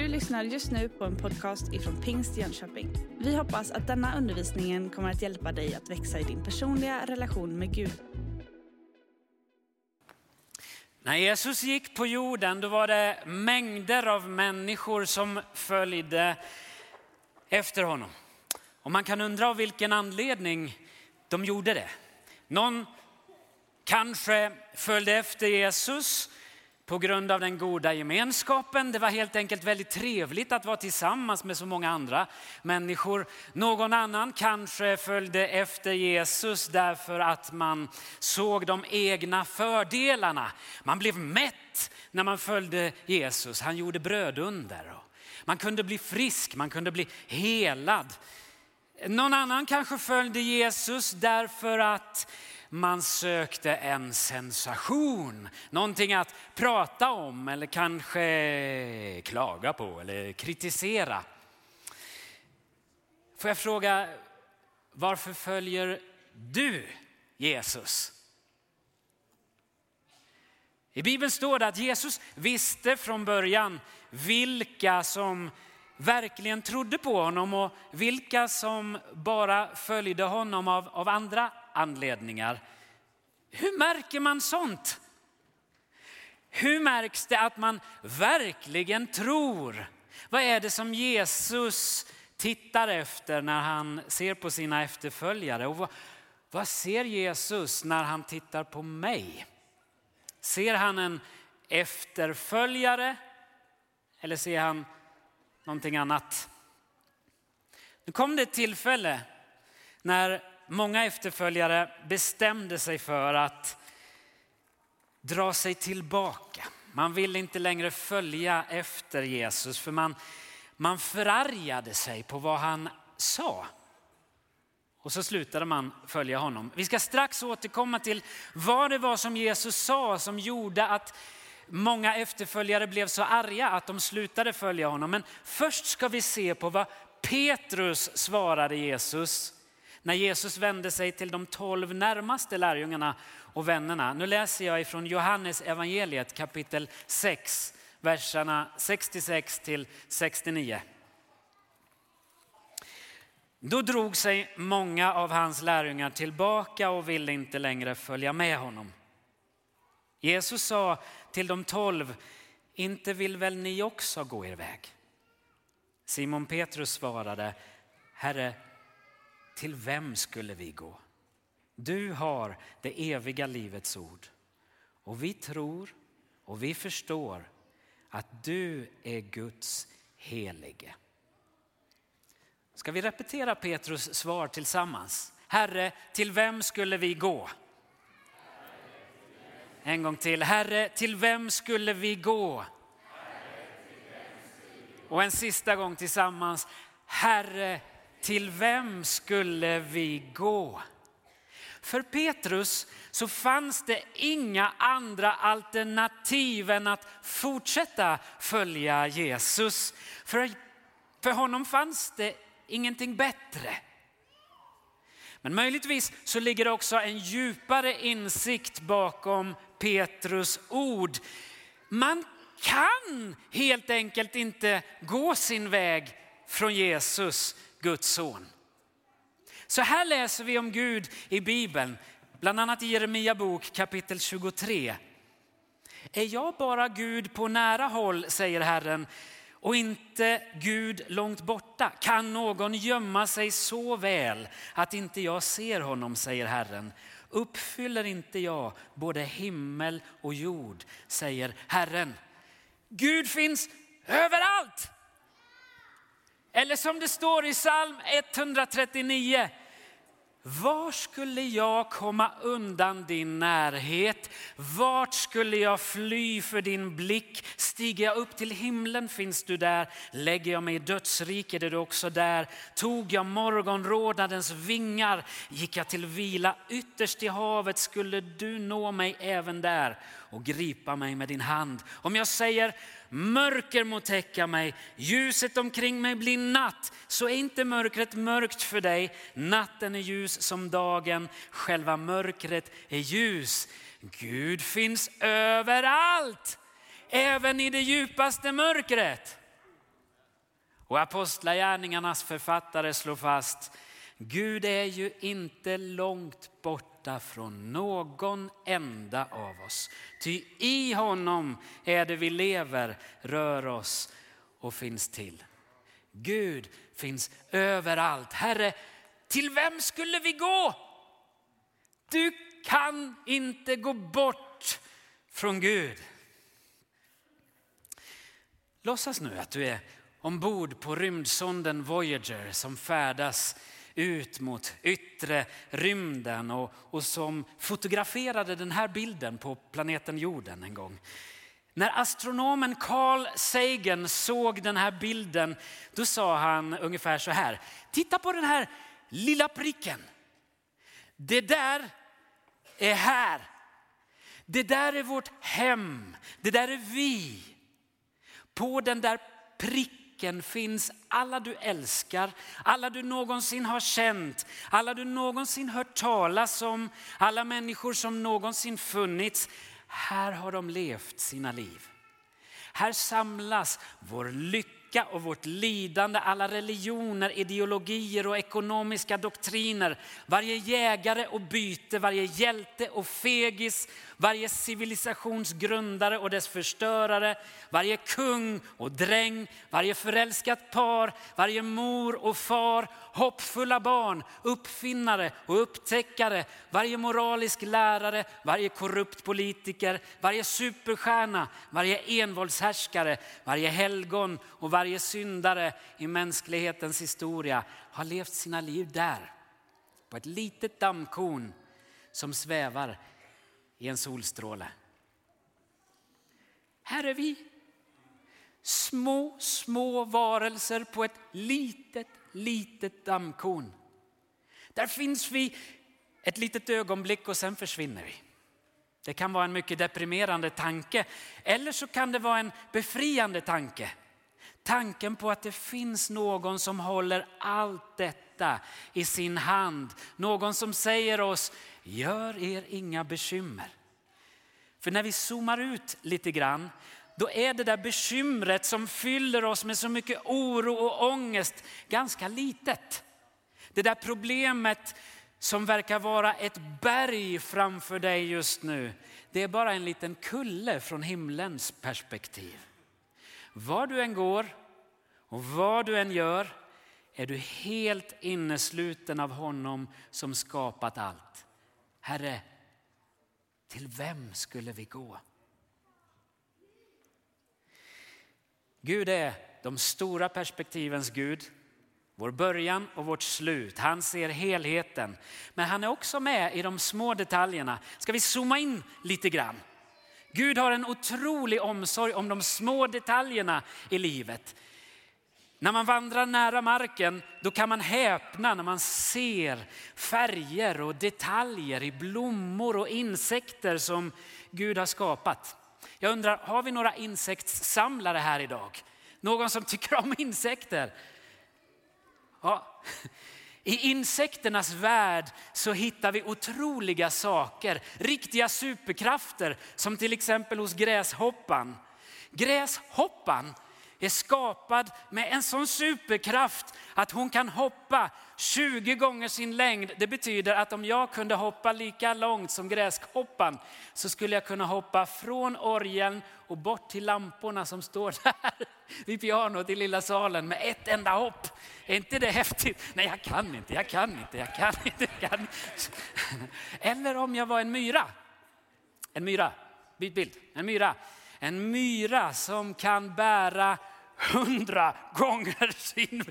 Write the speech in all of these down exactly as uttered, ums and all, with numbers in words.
Du lyssnar just nu på en podcast ifrån Pingst i Jönköping. Vi hoppas att denna undervisningen kommer att hjälpa dig att växa i din personliga relation med Gud. När Jesus gick på jorden, då var det mängder av människor som följde efter honom. Och man kan undra av vilken anledning de gjorde det. Någon kanske följde efter Jesus på grund av den goda gemenskapen. Det var helt enkelt väldigt trevligt att vara tillsammans med så många andra människor. Någon annan kanske följde efter Jesus därför att man såg de egna fördelarna. Man blev mätt när man följde Jesus. Han gjorde brödunder. Man kunde bli frisk, man kunde bli helad. Någon annan kanske följde Jesus därför att man sökte en sensation, någonting att prata om eller kanske klaga på eller kritisera. Får jag fråga, varför följer du Jesus? I Bibeln står det att Jesus visste från början vilka som verkligen trodde på honom och vilka som bara följde honom av, av andra anledningar. Hur märker man sånt? Hur märks det att man verkligen tror? Vad är det som Jesus tittar efter när han ser på sina efterföljare? Och vad, vad ser Jesus när han tittar på mig? Ser han en efterföljare eller ser han någonting annat? Nu kom det ett tillfälle när många efterföljare bestämde sig för att dra sig tillbaka. Man ville inte längre följa efter Jesus för man, man förargade sig på vad han sa. Och så slutade man följa honom. Vi ska strax återkomma till vad det var som Jesus sa som gjorde att många efterföljare blev så arga att de slutade följa honom. Men först ska vi se på vad Petrus svarade Jesus när Jesus vände sig till de tolv närmaste lärjungarna och vännerna. Nu läser jag ifrån Johannes evangeliet kapitel sex, verserna sextiosex till sextionio. Då drog sig många av hans lärjungar tillbaka och ville inte längre följa med honom. Jesus sa till de tolv, inte vill väl ni också gå er väg? Simon Petrus svarade, Herre, till vem skulle vi gå? Du har det eviga livets ord. Och vi tror och vi förstår att du är Guds helige. Ska vi repetera Petrus svar tillsammans? Herre, till vem skulle vi gå? En gång till. Herre, till vem skulle vi gå? Och en sista gång tillsammans. Herre, till vem skulle vi gå? För Petrus så fanns det inga andra alternativ än att fortsätta följa Jesus. För, för honom fanns det ingenting bättre. Men möjligtvis så ligger det också en djupare insikt bakom Petrus ord. Man kan helt enkelt inte gå sin väg från Jesus, Guds son. Så här läser vi om Gud i Bibeln, bland annat i Jeremia bok kapitel tjugotre. Är jag bara Gud på nära håll, säger Herren, och inte Gud långt borta? Kan någon gömma sig så väl att inte jag ser honom, säger Herren. Uppfyller inte jag både himmel och jord, säger Herren. Gud finns överallt! Eller som det står i Psalm etthundratrettionio. Var skulle jag komma undan din närhet? Vart skulle jag fly för din blick? Stiger jag upp till himlen finns du där. Lägger jag mig i dödsriket är du också där. Tog jag morgonrådnadens vingar? Gick jag till vila ytterst i havet skulle du nå mig även där och gripa mig med din hand. Om jag säger mörker må täcka mig, ljuset omkring mig blir natt, så är inte mörkret mörkt för dig. Natten är ljus som dagen, själva mörkret är ljus. Gud finns överallt, även i det djupaste mörkret. Och apostlagärningarnas författare slår fast: Gud är ju inte långt borta från någon enda av oss. Ty i honom är det vi lever, rör oss och finns till. Gud finns överallt. Herre, till vem skulle vi gå? Du kan inte gå bort från Gud. Låtsas nu att du är ombord på rymdsonden Voyager som färdas ut mot yttre rymden och, och som fotograferade den här bilden på planeten jorden en gång. När astronomen Carl Sagan såg den här bilden, då sa han ungefär så här: titta på den här lilla pricken. Det där är här. Det där är vårt hem. Det där är vi. På den där pricken finns alla du älskar, alla du någonsin har känt, alla du någonsin hört talas om, alla människor som någonsin funnits. Här har de levt sina liv. Här samlas vår lycka och vårt lidande, alla religioner, ideologier och ekonomiska doktriner. Varje jägare och byte, varje hjälte och fegis, varje civilisationsgrundare och dess förstörare, varje kung och dräng, varje förälskat par, varje mor och far, hoppfulla barn, uppfinnare och upptäckare, varje moralisk lärare, varje korrupt politiker, varje superstjärna, varje envåldshärskare, varje helgon och varje syndare i mänsklighetens historia har levt sina liv där, på ett litet dammkorn som svävar i en solstråle. Här är vi. Små, små varelser på ett litet, litet dammkorn. Där finns vi ett litet ögonblick och sen försvinner vi. Det kan vara en mycket deprimerande tanke. Eller så kan det vara en befriande tanke. Tanken på att det finns någon som håller allt detta i sin hand. Någon som säger oss: gör er inga bekymmer. För när vi zoomar ut lite grann, då är det där bekymret som fyller oss med så mycket oro och ångest ganska litet. Det där problemet som verkar vara ett berg framför dig just nu, det är bara en liten kulle från himlens perspektiv. Var du än går och vad du än gör, är du helt innesluten av honom som skapat allt. Herre, till vem skulle vi gå? Gud är de stora perspektivens Gud. Vår början och vårt slut. Han ser helheten. Men han är också med i de små detaljerna. Ska vi zooma in lite grann? Gud har en otrolig omsorg om de små detaljerna i livet. När man vandrar nära marken, då kan man häpna när man ser färger och detaljer i blommor och insekter som Gud har skapat. Jag undrar, har vi några insektssamlare här idag? Någon som tycker om insekter? Ja. I insekternas värld så hittar vi otroliga saker, riktiga superkrafter, som till exempel hos gräshoppan. Gräshoppan är skapad med en sån superkraft att hon kan hoppa tjugo gånger sin längd. Det betyder att om jag kunde hoppa lika långt som gräshoppan, så skulle jag kunna hoppa från orgeln och bort till lamporna som står där vid pianot i lilla salen med ett enda hopp. Är inte det häftigt? Nej, jag kan inte, jag kan inte, jag kan inte. Jag kan inte. Eller om jag var en myra. En myra, byt bild, en myra. En myra som kan bära hundra gånger sin,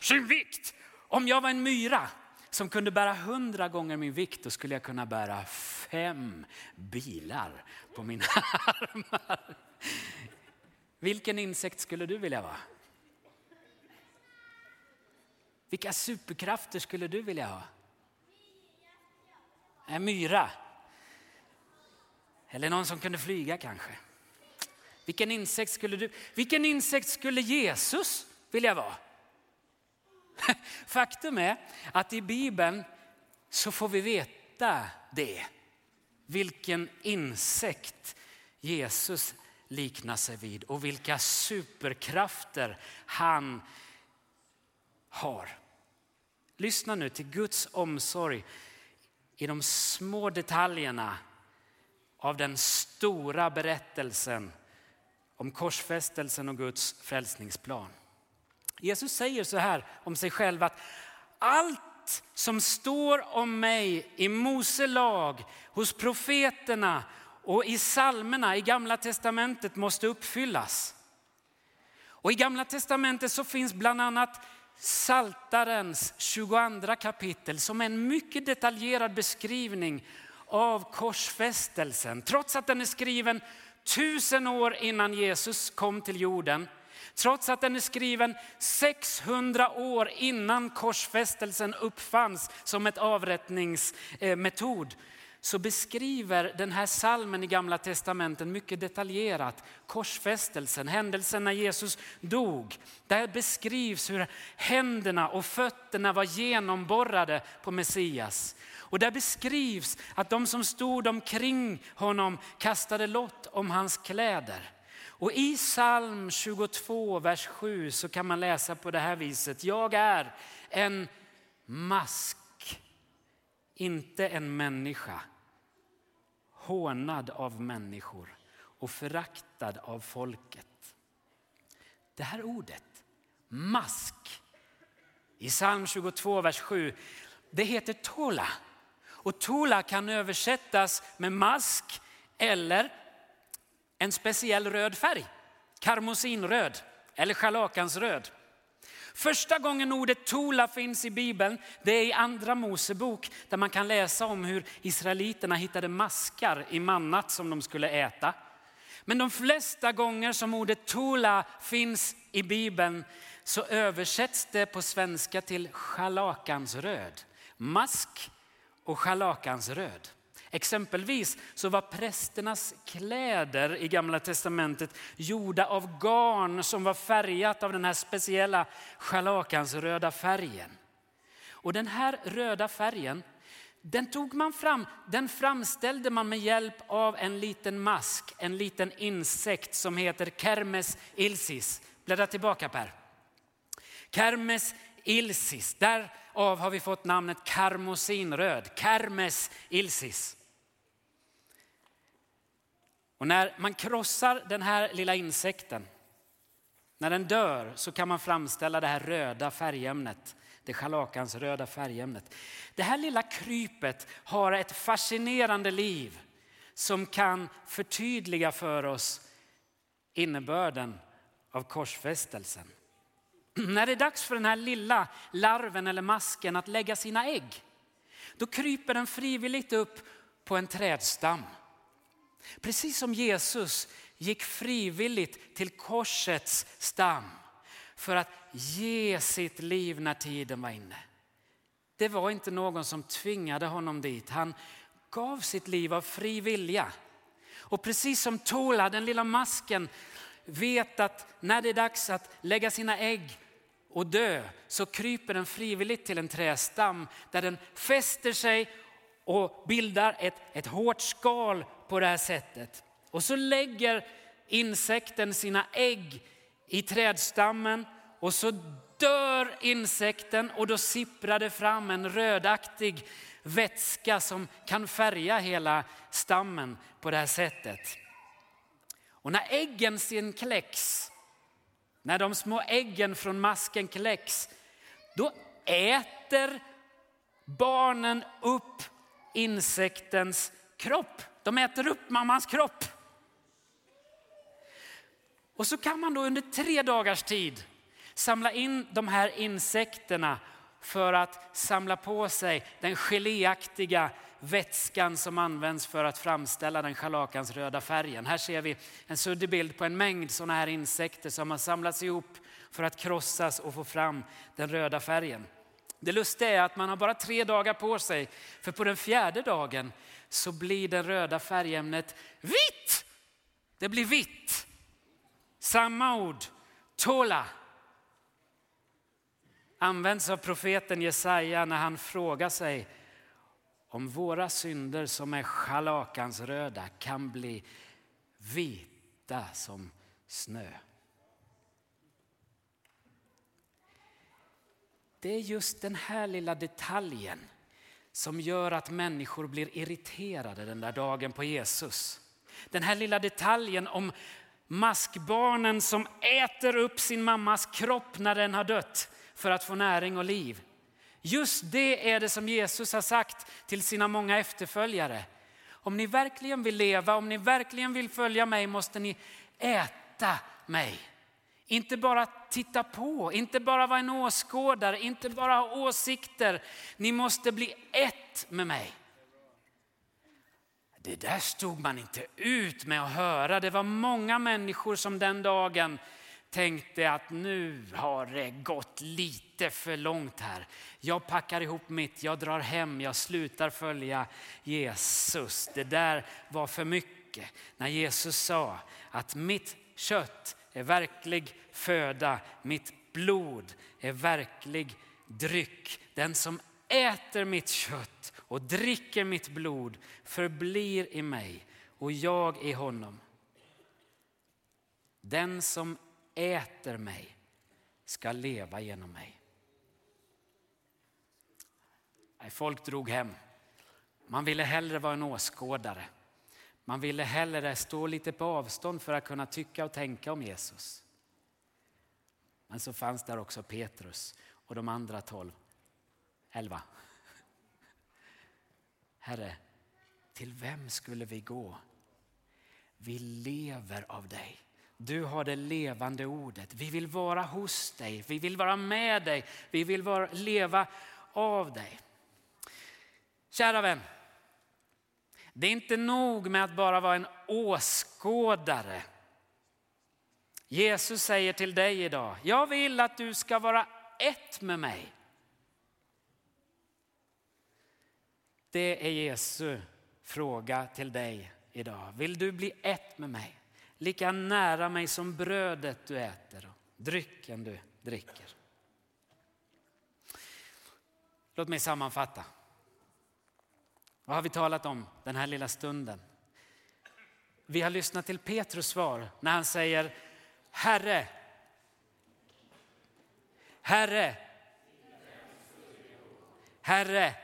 sin vikt. Om jag var en myra som kunde bära hundra gånger min vikt, då skulle jag kunna bära fem bilar på mina armar. Vilken insekt skulle du vilja vara? Vilka superkrafter skulle du vilja ha? En myra. Eller någon som kunde flyga kanske. Vilken insekt skulle du, vilken insekt skulle Jesus vilja vara? Faktum är att i Bibeln så får vi veta det. Vilken insekt Jesus liknar sig vid och vilka superkrafter han har. Lyssna nu till Guds omsorg i de små detaljerna av den stora berättelsen om korsfästelsen och Guds frälsningsplan. Jesus säger så här om sig själv, att allt som står om mig i Moselag, hos profeterna och i psalmerna i Gamla testamentet måste uppfyllas. Och i Gamla testamentet så finns bland annat Saltarens tjugoandra kapitel som är en mycket detaljerad beskrivning av korsfästelsen. Trots att den är skriven tusen år innan Jesus kom till jorden. Trots att den är skriven sexhundra år innan korsfästelsen uppfanns som ett avrättningsmetod, så beskriver den här salmen i Gamla testamenten mycket detaljerat korsfästelsen, händelsen när Jesus dog. Där beskrivs hur händerna och fötterna var genomborrade på Messias. Och där beskrivs att de som stod omkring honom kastade lott om hans kläder. Och i psalm tjugotvå, vers sju, så kan man läsa på det här viset. Jag är en mask, inte en människa, hånad av människor och föraktad av folket. Det här ordet, mask, i psalm tjugotvå, vers sju, det heter tola. Och tola kan översättas med mask eller en speciell röd färg, karmosinröd eller schalakansröd. Första gången ordet tola finns i Bibeln, det är i andra mosebok, där man kan läsa om hur israeliterna hittade maskar i mannat som de skulle äta. Men de flesta gånger som ordet tola finns i Bibeln så översätts det på svenska till schalakansröd. Mask och schalakansröd. Exempelvis så var prästernas kläder i Gamla testamentet gjorda av garn som var färgat av den här speciella schalakans röda färgen. Och den här röda färgen, den tog man fram, den framställde man med hjälp av en liten mask, en liten insekt som heter Kermes ilicis. Bläddra tillbaka, Per. Kermes ilicis, därav har vi fått namnet karmosinröd, Kermes ilicis. Och när man krossar den här lilla insekten, när den dör, så kan man framställa det här röda färgämnet, det schalakans röda färgämnet. Det här lilla krypet har ett fascinerande liv som kan förtydliga för oss innebörden av korsfästelsen. När det är dags för den här lilla larven eller masken att lägga sina ägg, då kryper den frivilligt upp på en trädstam. Precis som Jesus gick frivilligt till korsets stam för att ge sitt liv när tiden var inne. Det var inte någon som tvingade honom dit. Han gav sitt liv av fri vilja. Och precis som Tola, den lilla masken, vet att när det är dags att lägga sina ägg och dö, så kryper den frivilligt till en trästam där den fäster sig och bildar ett, ett hårt skal på det här sättet. Och så lägger insekten sina ägg i trädstammen och så dör insekten, och då sipprar det fram en rödaktig vätska som kan färga hela stammen på det här sättet. Och när äggen sen kläcks, när de små äggen från masken kläcks, då äter barnen upp insektens kropp. De äter upp mammans kropp. Och så kan man då under tre dagars tid samla in de här insekterna för att samla på sig den geléaktiga vätskan som används för att framställa den schalakans röda färgen. Här ser vi en suddig bild på en mängd sådana här insekter som har samlats ihop för att krossas och få fram den röda färgen. Det lustiga är att man har bara tre dagar på sig, för på den fjärde dagen så blir det röda färgämnet vitt. Det blir vitt. Samma ord, tola, används av profeten Jesaja när han frågar sig om våra synder som är schalakans röda kan bli vita som snö. Det är just den här lilla detaljen som gör att människor blir irriterade den där dagen på Jesus. Den här lilla detaljen om maskbarnen som äter upp sin mammas kropp när den har dött för att få näring och liv. Just det är det som Jesus har sagt till sina många efterföljare. Om ni verkligen vill leva, om ni verkligen vill följa mig, måste ni äta mig. Inte bara titta på, inte bara vara en åskådare, inte bara ha åsikter. Ni måste bli ett med mig. Det där stod man inte ut med att höra. Det var många människor som den dagen tänkte att nu har det gått lite för långt här. Jag packar ihop mitt, jag drar hem, jag slutar följa Jesus. Det där var för mycket. När Jesus sa att mitt kött är verklig föda, mitt blod är verklig dryck. Den som äter mitt kött och dricker mitt blod förblir i mig och jag i honom. Den som äter mig ska leva genom mig. Folk drog hem. Man ville hellre vara en åskådare. Man ville hellre stå lite på avstånd för att kunna tycka och tänka om Jesus. Men så fanns där också Petrus och de andra tolv. Elva. Herre, till vem skulle vi gå? Vi lever av dig. Du har det levande ordet. Vi vill vara hos dig. Vi vill vara med dig. Vi vill vara, leva av dig. Kära vän. Det är inte nog med att bara vara en åskådare. Jesus säger till dig idag. Jag vill att du ska vara ett med mig. Det är Jesu fråga till dig idag. Vill du bli ett med mig? Lika nära mig som brödet du äter och drycken du dricker. Låt mig sammanfatta. Vad har vi talat om den här lilla stunden? Vi har lyssnat till Petrus svar när han säger Herre, Herre, Herre.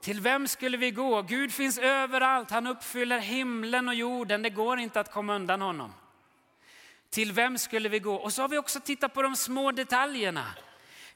Till vem skulle vi gå? Gud finns överallt. Han uppfyller himlen och jorden. Det går inte att komma undan honom. Till vem skulle vi gå? Och så har vi också tittat på de små detaljerna.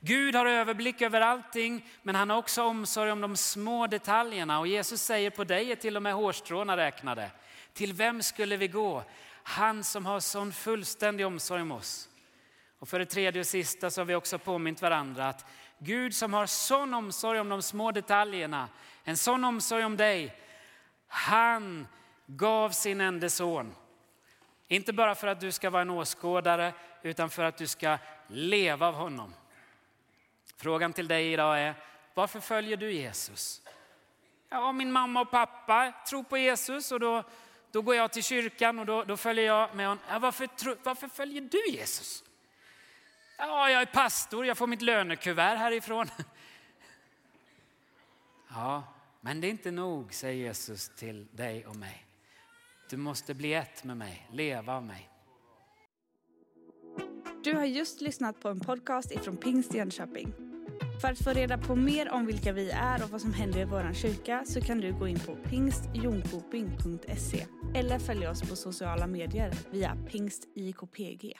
Gud har överblick över allting, men han har också omsorg om de små detaljerna. Och Jesus säger på dig är till och med hårstråna räknade. Till vem skulle vi gå? Han som har sån fullständig omsorg om oss. Och för det tredje och sista så har vi också påmint varandra att Gud som har sån omsorg om de små detaljerna, en sån omsorg om dig. Han gav sin enda son. Inte bara för att du ska vara en åskådare utan för att du ska leva av honom. Frågan till dig idag är, varför följer du Jesus? Ja, min mamma och pappa tror på Jesus och då, då går jag till kyrkan och då, då följer jag med honom. Ja, varför, tro, varför följer du Jesus? Ja, jag är pastor, jag får mitt lönekuvert härifrån. Ja, men det är inte nog, säger Jesus till dig och mig. Du måste bli ett med mig, leva av mig. Du har just lyssnat på en podcast ifrån Pingst i Jönköping. För att få reda på mer om vilka vi är och vad som händer i vår kyrka så kan du gå in på pingst jönköping punkt se eller följa oss på sociala medier via pingst i k p g.